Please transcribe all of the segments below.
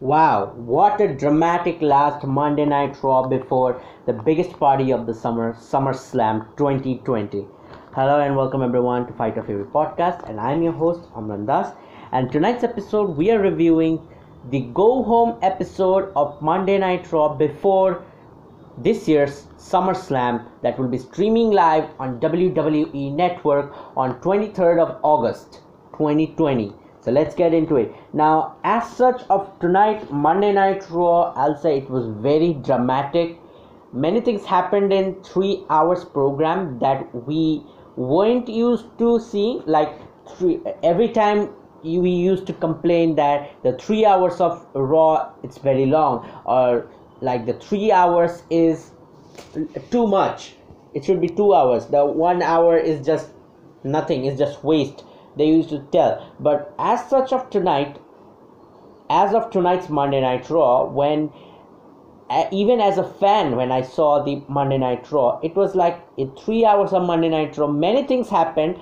Wow, what a dramatic last Monday Night Raw before the biggest party of the summer, SummerSlam 2020. Hello and welcome everyone to Fight Your Favorite Podcast, and I'm your host Amran Das, and tonight's episode we are reviewing the go home episode of Monday Night Raw before this year's SummerSlam that will be streaming live on WWE Network on 23rd of August 2020. So let's get into it. Now, as such of tonight, Monday Night Raw, I'll say it was very dramatic. Many things happened in 3 hours program that we weren't used to seeing. Like every time we used to complain that the 3 hours of Raw, it's very long, or like the 3 hours is too much. It should be 2 hours. The 1 hour is just nothing. It's just waste. They used to tell. But as such of tonight, as of tonight's Monday Night Raw, when even as a fan, when I saw the Monday Night Raw, it was like 3 hours of Monday Night Raw. Many things happened,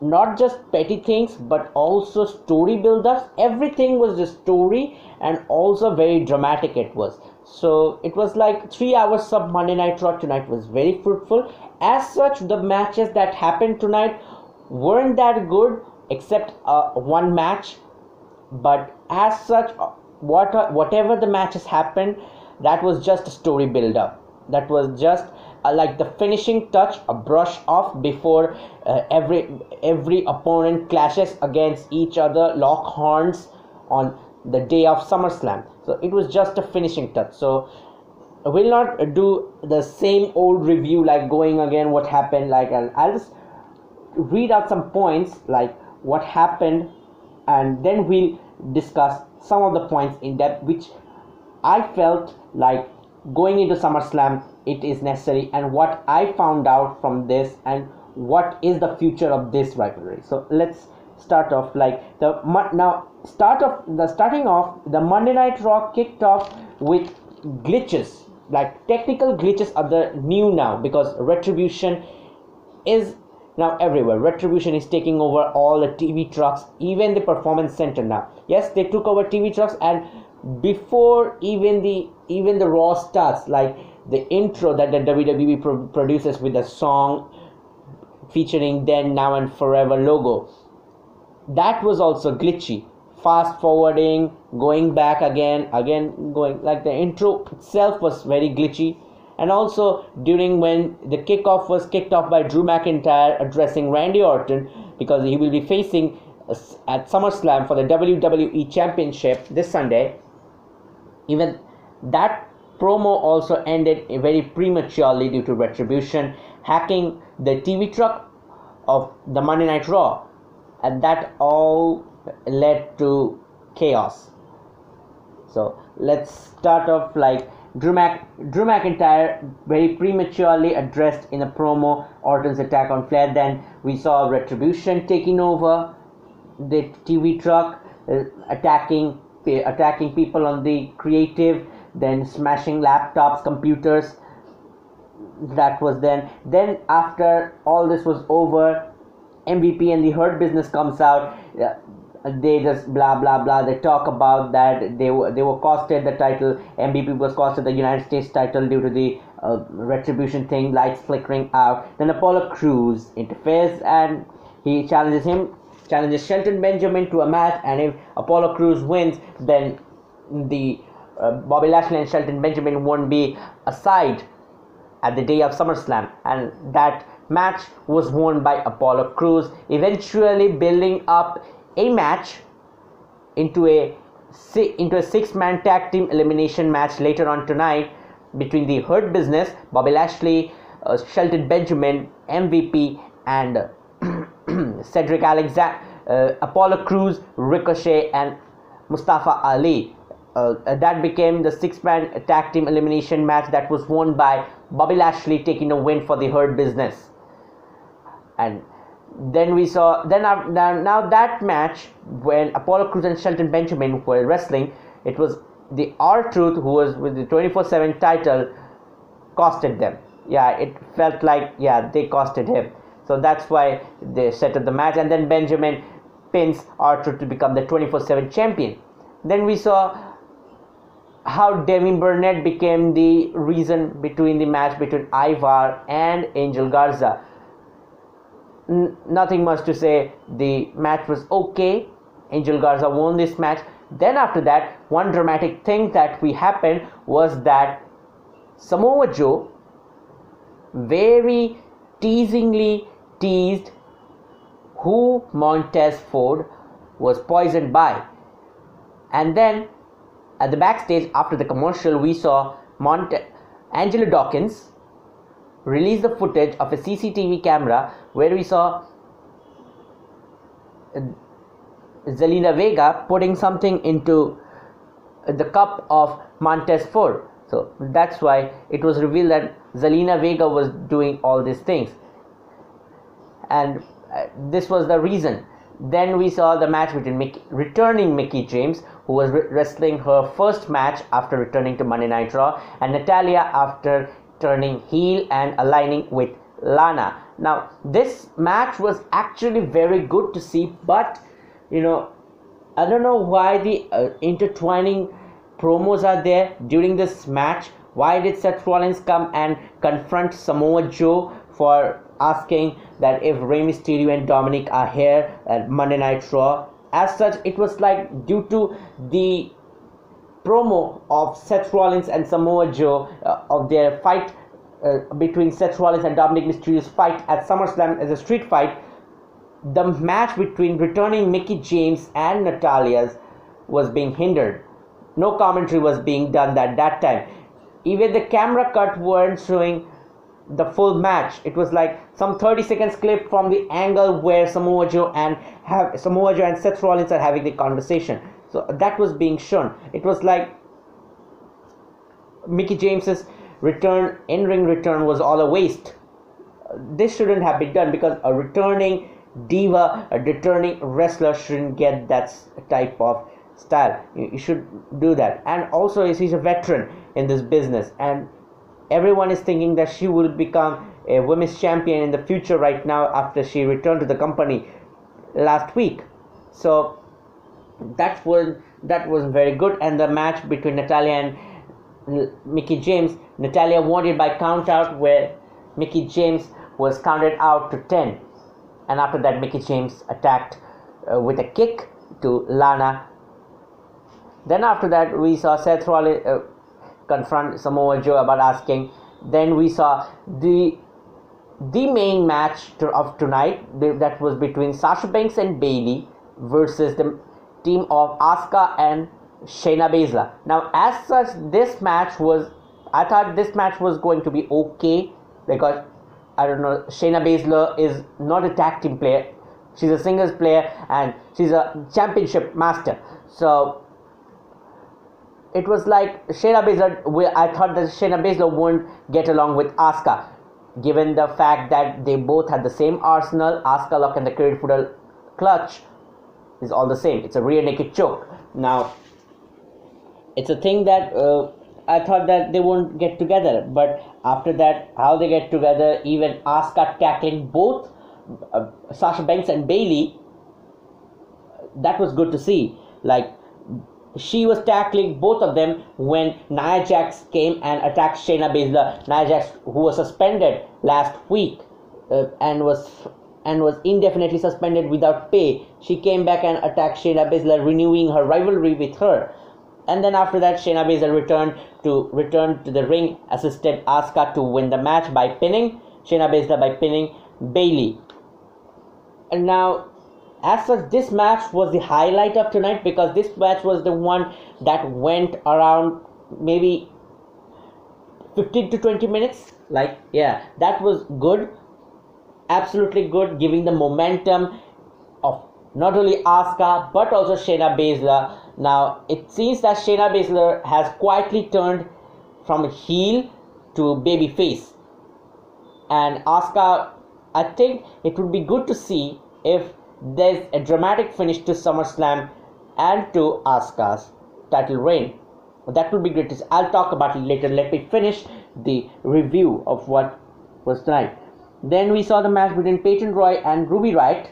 not just petty things, but also story build-ups. Everything was a story, and also very dramatic it was. So it was like 3 hours of Monday Night Raw tonight was very fruitful. As such, the matches that happened tonight weren't that good, except one match. But as such, whatever the matches happened, that was just a story build up. That was just like the finishing touch, a brush off before every opponent clashes against each other, lock horns on the day of SummerSlam. So it was just a finishing touch. So we'll not do the same old review, like going again what happened. Like, and I'll just read out some points like what happened, and then we'll discuss some of the points in depth which I felt like going into SummerSlam it is necessary, and what I found out from this, and what is the future of this rivalry. So let's start off like the Monday Night Raw kicked off with glitches, like technical glitches are the new now, because Retribution is now everywhere. Retribution is taking over all the TV trucks, even the performance center now. Yes, they took over TV trucks, and before even the Raw starts, like the intro that the WWE produces with the song featuring Then, Now and Forever logo, that was also glitchy. Fast forwarding, going back again going, like the intro itself was very glitchy. And also during when the kickoff was kicked off by Drew McIntyre addressing Randy Orton, because he will be facing at SummerSlam for the WWE Championship this Sunday, even that promo also ended very prematurely due to Retribution hacking the TV truck of the Monday Night Raw, and that all led to chaos. So let's start off like Drew McIntyre very prematurely addressed in a promo Orton's attack on Flair. Then we saw Retribution taking over the TV truck, attacking people on the creative, then smashing laptops, computers. That was then after all this was over, MVP and the Hurt Business comes out. They just blah blah blah. They talk about that they were costed the title. MVP was costed the United States title due to the Retribution thing. Lights flickering out. Then Apollo Crews interferes, and he challenges Shelton Benjamin to a match. And if Apollo Crews wins, then the Bobby Lashley and Shelton Benjamin won't be aside at the day of SummerSlam, and that match was won by Apollo Crews, eventually building up a match into a six-man tag team elimination match later on tonight between the Hurt Business, Bobby Lashley, Shelton Benjamin, MVP, and Cedric Alexander, Apollo Crews, Ricochet, and Mustafa Ali. That became the six-man tag team elimination match that was won by Bobby Lashley, taking a win for the Hurt Business. And then we saw now that match when Apollo Crews and Shelton Benjamin were wrestling, it was the R-Truth who was with the 24/7 title costed them. Yeah, it felt like they costed him. So that's why they set up the match, and then Benjamin pins R-Truth to become the 24/7 champion. Then we saw how Demi Burnett became the reason between the match between Ivar and Angel Garza. Nothing much to say. The match was okay. Angel Garza won this match. Then after that, one dramatic thing that happened was that Samoa Joe very teasingly teased who Montez Ford was poisoned by. And then at the backstage after the commercial, we saw Angelo Dawkins release the footage of a CCTV camera where we saw Zelina Vega putting something into the cup of Montez Ford. So that's why it was revealed that Zelina Vega was doing all these things, and this was the reason. Then we saw the match between returning Mickie James, who was wrestling her first match after returning to Monday Night Raw, and Natalya after turning heel and aligning with Lana. Now this match was actually very good to see, but you know, I don't know why the intertwining promos are there during this match. Why did Seth Rollins come and confront Samoa Joe for asking that if Rey Mysterio and Dominic are here at Monday Night Raw? As such, it was like due to the promo of Seth Rollins and Samoa Joe of their fight between Seth Rollins and Dominic Mysterio's fight at SummerSlam as a street fight, the match between returning Mickie James and Natalya's was being hindered. No commentary was being done at that time. Even the camera cut weren't showing the full match. It was like some 30 seconds clip from the angle where Samoa Joe and Seth Rollins are having the conversation. So that was being shown. It was like Mickie James's return, in-ring return, was all a waste. This shouldn't have been done, because a returning diva, a returning wrestler shouldn't get that type of style. You should do that. And also, she's a veteran in this business, and everyone is thinking that she will become a women's champion in the future right now after she returned to the company last week. So that was very good. And the match between Natalya and Mickie James, Natalya won it by count out, where Mickie James was counted out to 10, and after that Mickie James attacked with a kick to Lana. Then after that we saw Seth Rollins confront Samoa Joe about asking. Then we saw the main match of tonight, that was between Sasha Banks and Bayley versus the team of Asuka and Shayna Baszler. Now as such, I thought this match was going to be okay, because I don't know, Shayna Baszler is not a tag team player, she's a singles player and she's a championship master. So it was like Shayna Baszler, I thought that Shayna Baszler wouldn't get along with Asuka, given the fact that they both had the same arsenal. Asuka lock and the cradle clutch is all the same. It's a rear naked choke. Now, it's a thing that I thought that they won't get together. But after that, how they get together, even Asuka tackling both Sasha Banks and Bayley, that was good to see. Like, she was tackling both of them when Nia Jax came and attacked Shayna Baszler. Nia Jax, who was suspended last week and was indefinitely suspended without pay, she came back and attacked Shayna Baszler, renewing her rivalry with her. And then after that, Shayna Baszler returned to the ring, assisted Asuka to win the match by pinning Shayna Baszler, by pinning Bayley. And now, as such, this match was the highlight of tonight, because this match was the one that went around maybe 15 to 20 minutes. Like, yeah, that was good. Absolutely good, giving the momentum of not only Asuka but also Shayna Baszler. Now, it seems that Shayna Baszler has quietly turned from heel to baby face. And Asuka, I think it would be good to see if there's a dramatic finish to SummerSlam and to Asuka's title reign. That would be great. I'll talk about it later. Let me finish the review of what was tonight. Then we saw the match between Peyton Royce and Ruby Riott.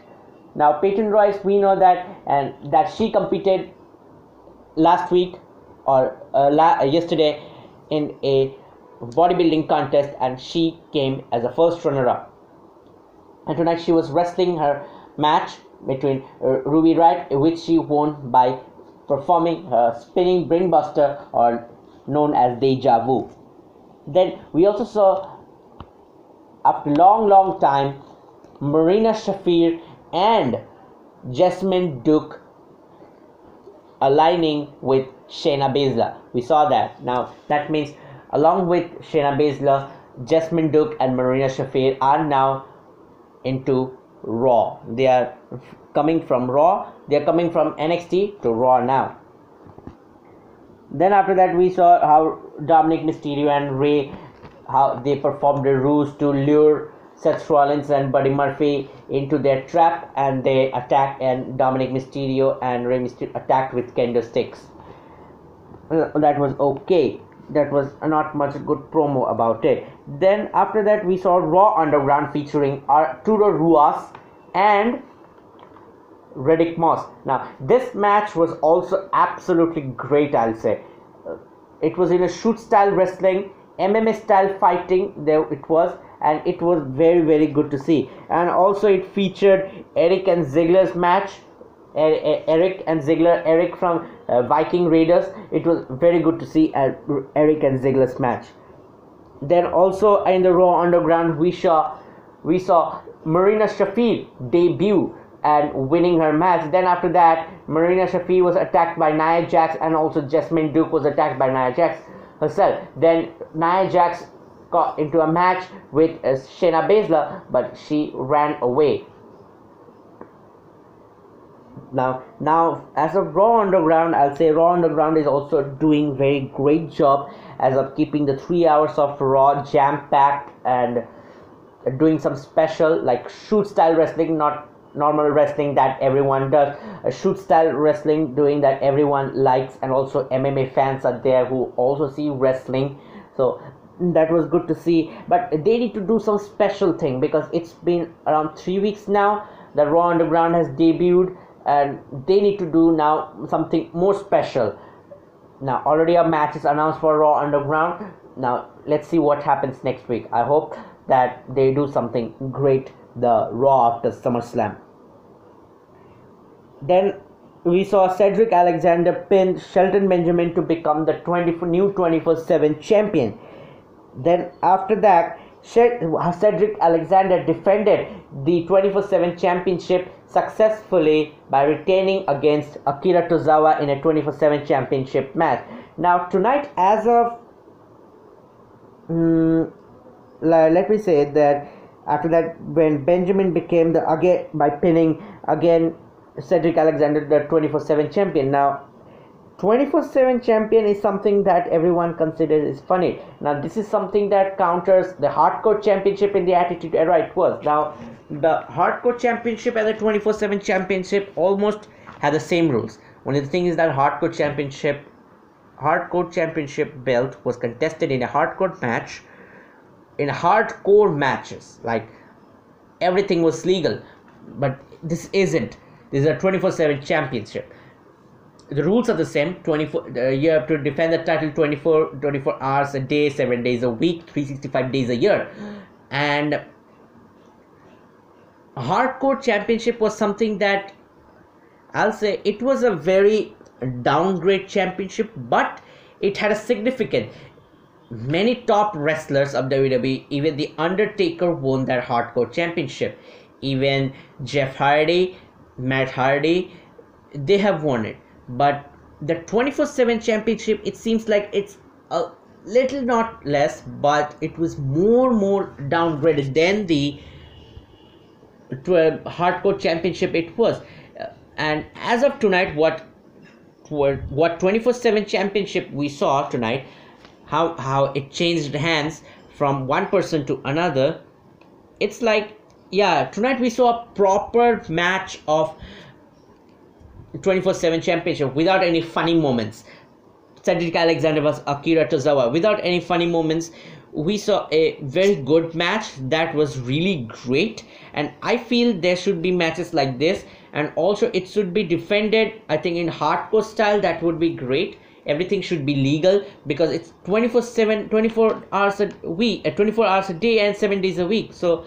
Now Peyton Royce, we know that she competed last week or yesterday in a bodybuilding contest, and she came as a first runner-up. And tonight she was wrestling her match between Ruby Riott, which she won by performing her spinning brainbuster, or known as Deja Vu. Then we also saw, after long time, Marina Shafir and Jessamyn Duke aligning with Shayna Baszler. We saw that. Now that means, along with Shayna Baszler, Jessamyn Duke and Marina Shafir are now into Raw. They are coming from Raw. They are coming from NXT to Raw now. Then after that, we saw how Dominic Mysterio and Rey, how they performed a ruse to lure Seth Rollins and Buddy Murphy into their trap, and they attacked, and Dominic Mysterio and Rey Mysterio attacked with kendo sticks. That was okay. That was not much good promo about it. Then after that, we saw Raw Underground featuring Arturo Ruas and Riddick Moss. Now this match was also absolutely great, I'll say. It was in a shoot style wrestling, MMA style fighting, there it was, and it was very good to see. And also it featured Erik and Ziggler's match, Erik and Ziggler, Erik from Viking Raiders. It was very good to see Erik and Ziggler's match. Then also in the Raw Underground, we saw Marina Shafir debut and winning her match. Then after that, Marina Shafir was attacked by Nia Jax, and also Jessamyn Duke was attacked by Nia Jax herself. Then Nia Jax got into a match with Shayna Baszler, but she ran away. Now as of Raw Underground, I'll say Raw Underground is also doing very great job as of keeping the 3 hours of Raw jam-packed and doing some special, like shoot style wrestling, not normal wrestling that everyone does, shoot style wrestling, doing that everyone likes, and also MMA fans are there who also see wrestling, so that was good to see. But they need to do some special thing, because it's been around 3 weeks now that Raw Underground has debuted, and they need to do now something more special. Now already a match is announced for Raw Underground. Now let's see what happens next week. I hope that they do something great, the Raw after SummerSlam. Then we saw Cedric Alexander pin Shelton Benjamin to become the new 24/7 champion. Then after that, Cedric Alexander defended the 24/7 championship successfully by retaining against Akira Tozawa in a 24/7 championship match. Now tonight, as of let me say that after that, when Benjamin became the again by pinning again Cedric Alexander the 24/7 champion. Now 24/7 champion is something that everyone considers is funny. Now this is something that counters the hardcore championship in the Attitude Era. It was now the hardcore championship and the 24/7 championship almost had the same rules. Only the thing is that hardcore championship belt was contested in a hardcore match. In hardcore matches, like, everything was legal, but this isn't. This is a 24/7 championship. The rules are the same. You have to defend the title 24 hours a day, 7 days a week, 365 days a year. And hardcore championship was something that, I'll say, it was a very downgrade championship, but it had a significance. Many top wrestlers of WWE, even The Undertaker won that hardcore championship. Even Jeff Hardy, Matt Hardy, they have won it. But the 24/7 championship, it seems like it's a little not less, but it was more downgraded than the hardcore championship it was. And as of tonight, what 24/7 championship we saw tonight, how it changed hands from one person to another. It's like, yeah, tonight we saw a proper match of 24/7 championship without any funny moments. Cedric Alexander was Akira Tozawa without any funny moments. We saw a very good match that was really great, and I feel there should be matches like this and also it should be defended, I think, in hardcore style. That would be great. Everything should be legal because it's 24 hours a day and 7 days a week, so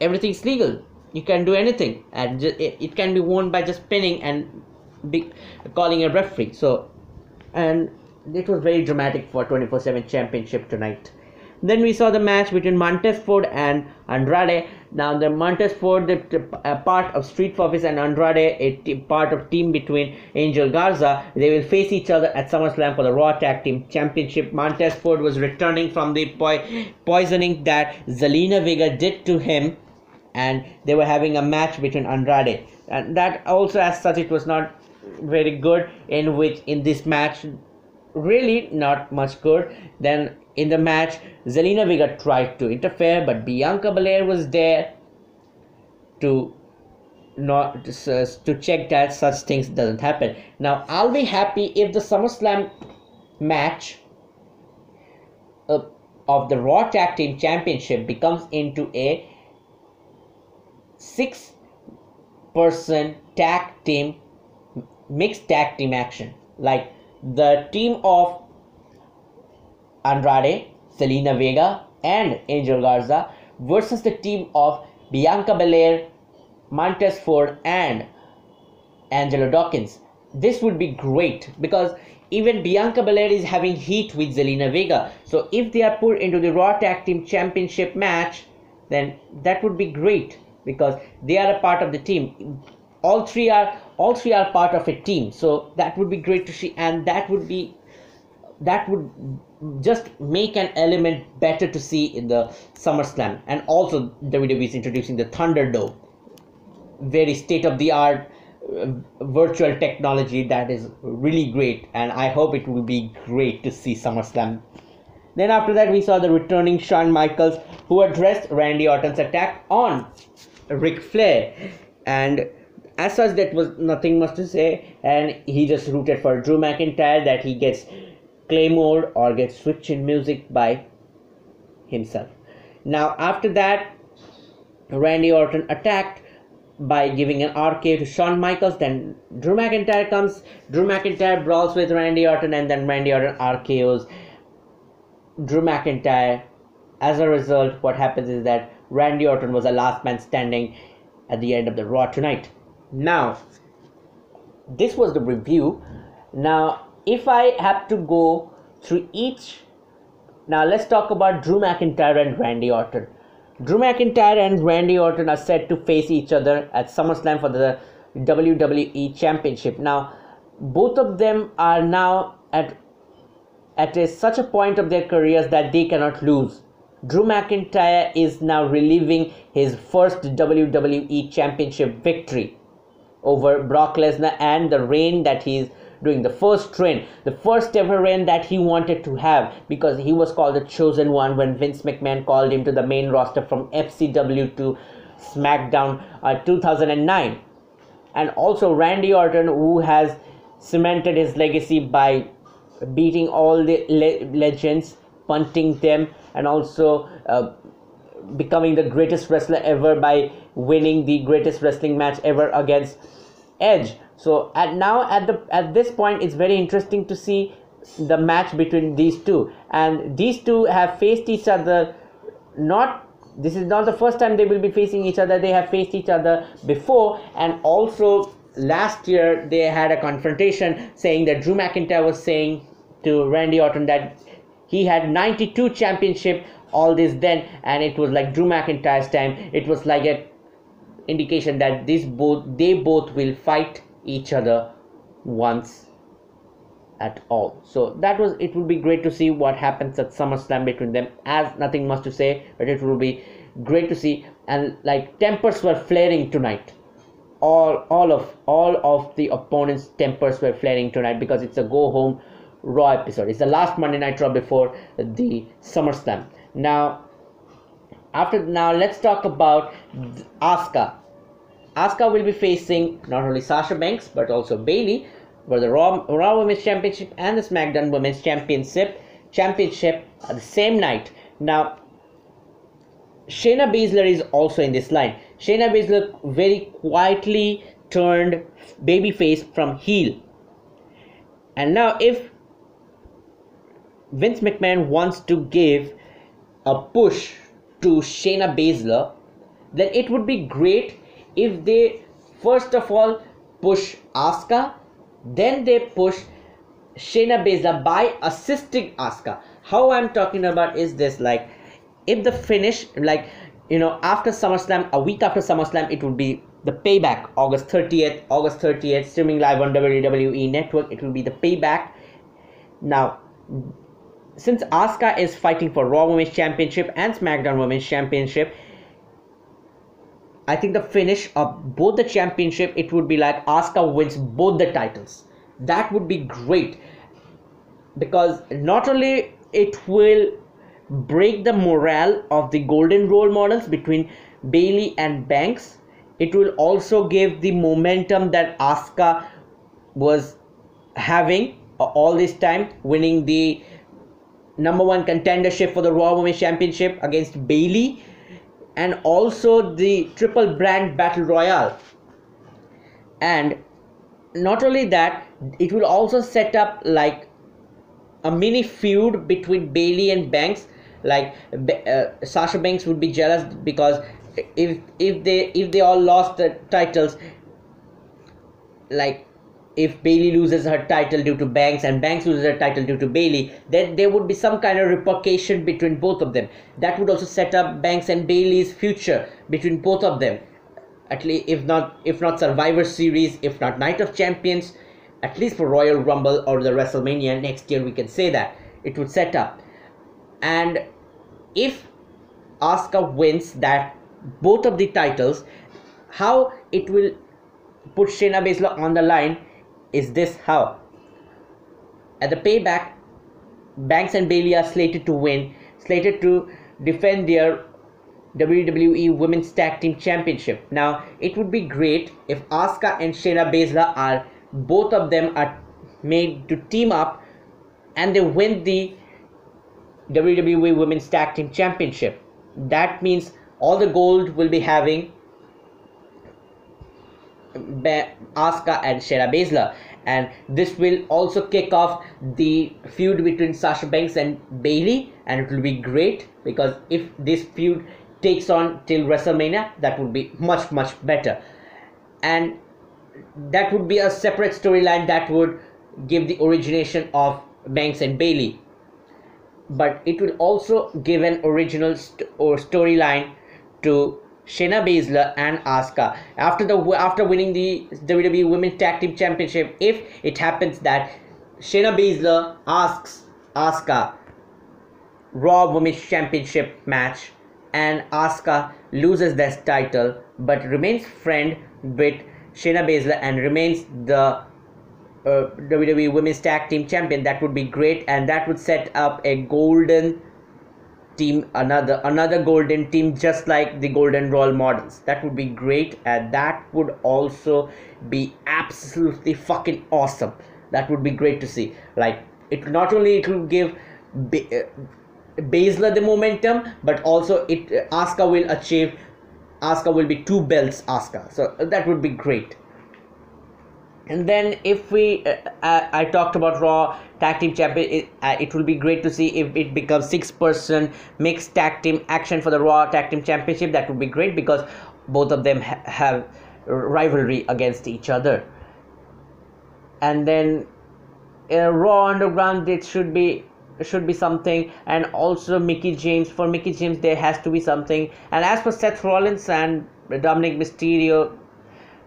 everything's legal. You can do anything, and it can be won by just pinning and calling a referee. So, and it was very dramatic for 24/7 championship tonight. Then we saw the match between Montez Ford and Andrade. Now the Montez Ford, a part of Street Profits, and Andrade, a part of team between Angel Garza. They will face each other at SummerSlam for the Raw Tag Team Championship. Montez Ford was returning from the poisoning that Zelina Vega did to him, and they were having a match between Andrade. And that also, as such, it was not very good. In this match, really not much good. Then in the match, Zelina Vega tried to interfere, but Bianca Belair was there to check that such things doesn't happen. Now I'll be happy if the SummerSlam match of the Raw Tag Team Championship becomes into a 6-person tag team, mixed tag team action, like the team of Andrade, Zelina Vega and Angel Garza versus the team of Bianca Belair, Montez Ford and Angelo Dawkins. This would be great because even Bianca Belair is having heat with Zelina Vega. So if they are put into the Raw Tag Team Championship match, then that would be great because they are a part of the team. All three are part of a team. So that would be great to see, and that would just make an element better to see in the SummerSlam. And also WWE is introducing the Thunderdome, very state-of-the-art virtual technology that is really great, and I hope it will be great to see SummerSlam. Then after that we saw the returning Shawn Michaels, who addressed Randy Orton's attack on Ric Flair, and as such that was nothing much to say, and he just rooted for Drew McIntyre that he gets Claymore or get switched in music by himself. Now after that, Randy Orton attacked by giving an RKO to Shawn Michaels. Then Drew McIntyre comes. Drew McIntyre brawls with Randy Orton, and then Randy Orton RKOs Drew McIntyre. As a result, what happens is that Randy Orton was the last man standing at the end of the Raw tonight. Now this was the review. Now if I have to go through each, now let's talk about Drew McIntyre and Randy Orton. Drew McIntyre and Randy Orton are set to face each other at SummerSlam for the WWE Championship. Now, both of them are now at such a point of their careers that they cannot lose. Drew McIntyre is now reliving his first WWE Championship victory over Brock Lesnar and the reign that he's doing, the first ever reign that he wanted to have, because he was called the chosen one when Vince McMahon called him to the main roster from FCW to SmackDown 2009. And also Randy Orton, who has cemented his legacy by beating all the legends, punting them, and also becoming the greatest wrestler ever by winning the greatest wrestling match ever against Edge. So at this point it's very interesting to see the match between these two, and these two have faced each other. This is not the first time they will be facing each other. They have faced each other before, and also last year they had a confrontation, saying that Drew McIntyre was saying to Randy Orton that he had 92 championship all this then, and it was like Drew McIntyre's time. It was like a indication that they both will fight each other once at all. So it would be great to see what happens at SummerSlam between them. As nothing much to say, but it will be great to see. And like tempers were flaring tonight, all of the opponents' tempers were flaring tonight, because it's a go home Raw episode. It's the last Monday Night Raw before the SummerSlam. Now let's talk about Asuka. Asuka will be facing not only Sasha Banks but also Bayley for the Raw Women's Championship and the SmackDown Women's Championship the same night. Now Shayna Baszler is also in this line. Shayna Baszler very quietly turned babyface from heel. And now if Vince McMahon wants to give a push to Shayna Baszler, then it would be great if they first of all push Asuka, then they push Shayna Baszler by assisting Asuka. How I'm talking about is this, like, if the finish, like, you know, after SummerSlam, a week after SummerSlam, it would be the Payback, August 30th, streaming live on WWE Network. It will be the Payback. Now, since Asuka is fighting for Raw Women's Championship and SmackDown Women's Championship, I think the finish of both the championship, it would be like Asuka wins both the titles. That would be great, because not only it will break the morale of the golden role models between Bayley and Banks, it will also give the momentum that Asuka was having all this time, winning the #1 contendership for the Raw Women's Championship against Bayley, and also the triple brand battle royale. And not only that, it will also set up like a mini feud between Bayley and Banks. Like Sasha Banks would be jealous, because if they all lost the titles, like if Bayley loses her title due to Banks and Banks loses her title due to Bayley, then there would be some kind of repercussion between both of them. That would also set up Banks and Bayley's future between both of them. At least, if not Survivor Series, if not Night of Champions, at least for Royal Rumble or the WrestleMania next year, we can say that it would set up. And if Asuka wins that both of the titles, how it will put Shayna Baszler on the line is this: how at the Payback, Banks and Bayley are slated to win, slated to defend their WWE Women's Tag Team Championship. Now it would be great if Asuka and Shayna Baszler are, both of them are made to team up and they win the WWE Women's Tag Team Championship. That means all the gold will be having Asuka and Shayna Baszler, and this will also kick off the feud between Sasha Banks and Bayley, and it will be great, because if this feud takes on till WrestleMania, that would be much better, and that would be a separate storyline that would give the origination of Banks and Bayley. But it will also give an original storyline to Shayna Baszler and Asuka after winning the WWE Women's Tag Team Championship. If it happens that Shayna Baszler asks Asuka Raw Women's Championship match and Asuka loses this title but remains friend with Shayna Baszler and remains the WWE Women's Tag Team Champion, that would be great, and that would set up a golden team, another golden team, just like the golden role models. That would be great, and that would also be absolutely fucking awesome. That would be great to see. Like, it not only it will give Baszler the momentum, but also it Asuka will be two belts Asuka, so that would be great. And then if we I talked about Raw Tag Team Champion, it will be great to see if it becomes 6-person mixed tag team action for the Raw Tag Team Championship. That would be great, because both of them have rivalry against each other. And then Raw Underground, it should be something, and also for Mickie James there has to be something. And as for Seth Rollins and Dominic Mysterio,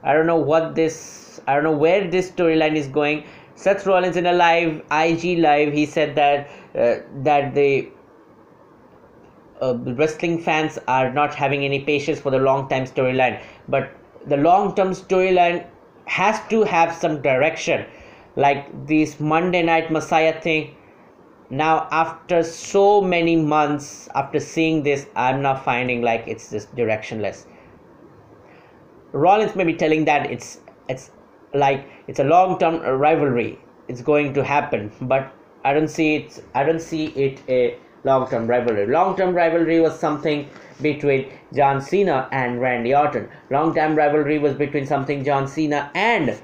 I don't know where this storyline is going. Seth Rollins in a IG live, he said that the wrestling fans are not having any patience for the long-time storyline, but the long-term storyline has to have some direction, like this Monday Night Messiah thing. Now after so many months, after seeing this, I'm now finding like it's just directionless. Rollins may be telling that it's a long-term rivalry, it's going to happen, but I don't see it a long-term rivalry. Long-term rivalry was something between John Cena and Randy Orton. Long-term rivalry was between something John Cena and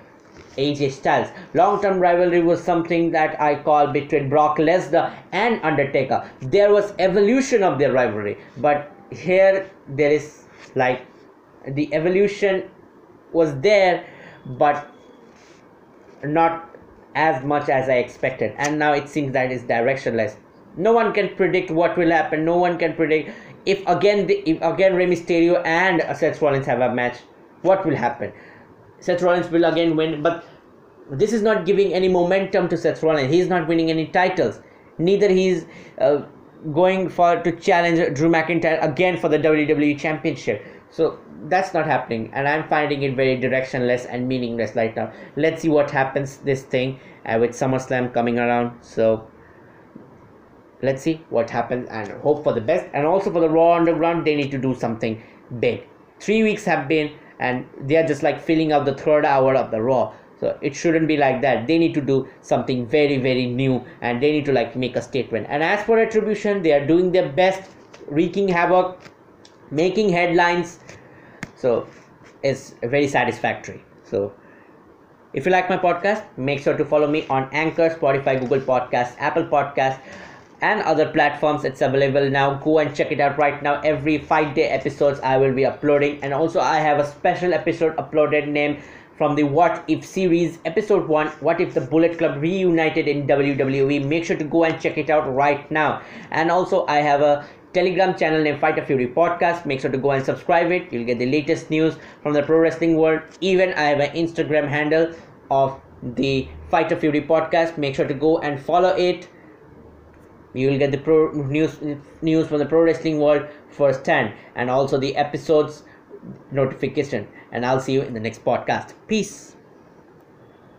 AJ Styles. Long-term rivalry was something that I call between Brock Lesnar and Undertaker. There was evolution of their rivalry, but here there is like the evolution was there, but not as much as I expected, and now it seems that it's directionless. No one can predict what will happen. No one can predict if again Rey Mysterio and Seth Rollins have a match, what will happen. Seth Rollins will again win, but this is not giving any momentum to Seth Rollins. He is not winning any titles. Neither he is going for to challenge Drew McIntyre again for the WWE Championship. So that's not happening, and I'm finding it very directionless and meaningless right now. Let's see what happens this thing with SummerSlam coming around. So let's see what happens and hope for the best. And also for the Raw Underground, they need to do something big. 3 weeks have been, and they are just like filling out the third hour of the Raw. So it shouldn't be like that. They need to do something very, very new, and they need to like make a statement. And as for Retribution, they are doing their best, wreaking havoc, making headlines, so it's very satisfactory. So if you like my podcast, make sure to follow me on Anchor, Spotify, Google Podcasts, Apple Podcasts, and other platforms. It's available now. Go and check it out right now. Every 5-day episodes I will be uploading, and also I have a special episode uploaded named from the What If series, episode 1, What If the Bullet Club Reunited in WWE. Make sure to go and check it out right now. And also I have a Telegram channel named Fighter Fury Podcast. Make sure to go and subscribe it. You'll get the latest news from the pro wrestling world. Even I have an Instagram handle of the Fighter Fury Podcast. Make sure to go and follow it. You will get the pro news from the pro wrestling world firsthand, and also the episodes notification. And I'll see you in the next podcast. Peace.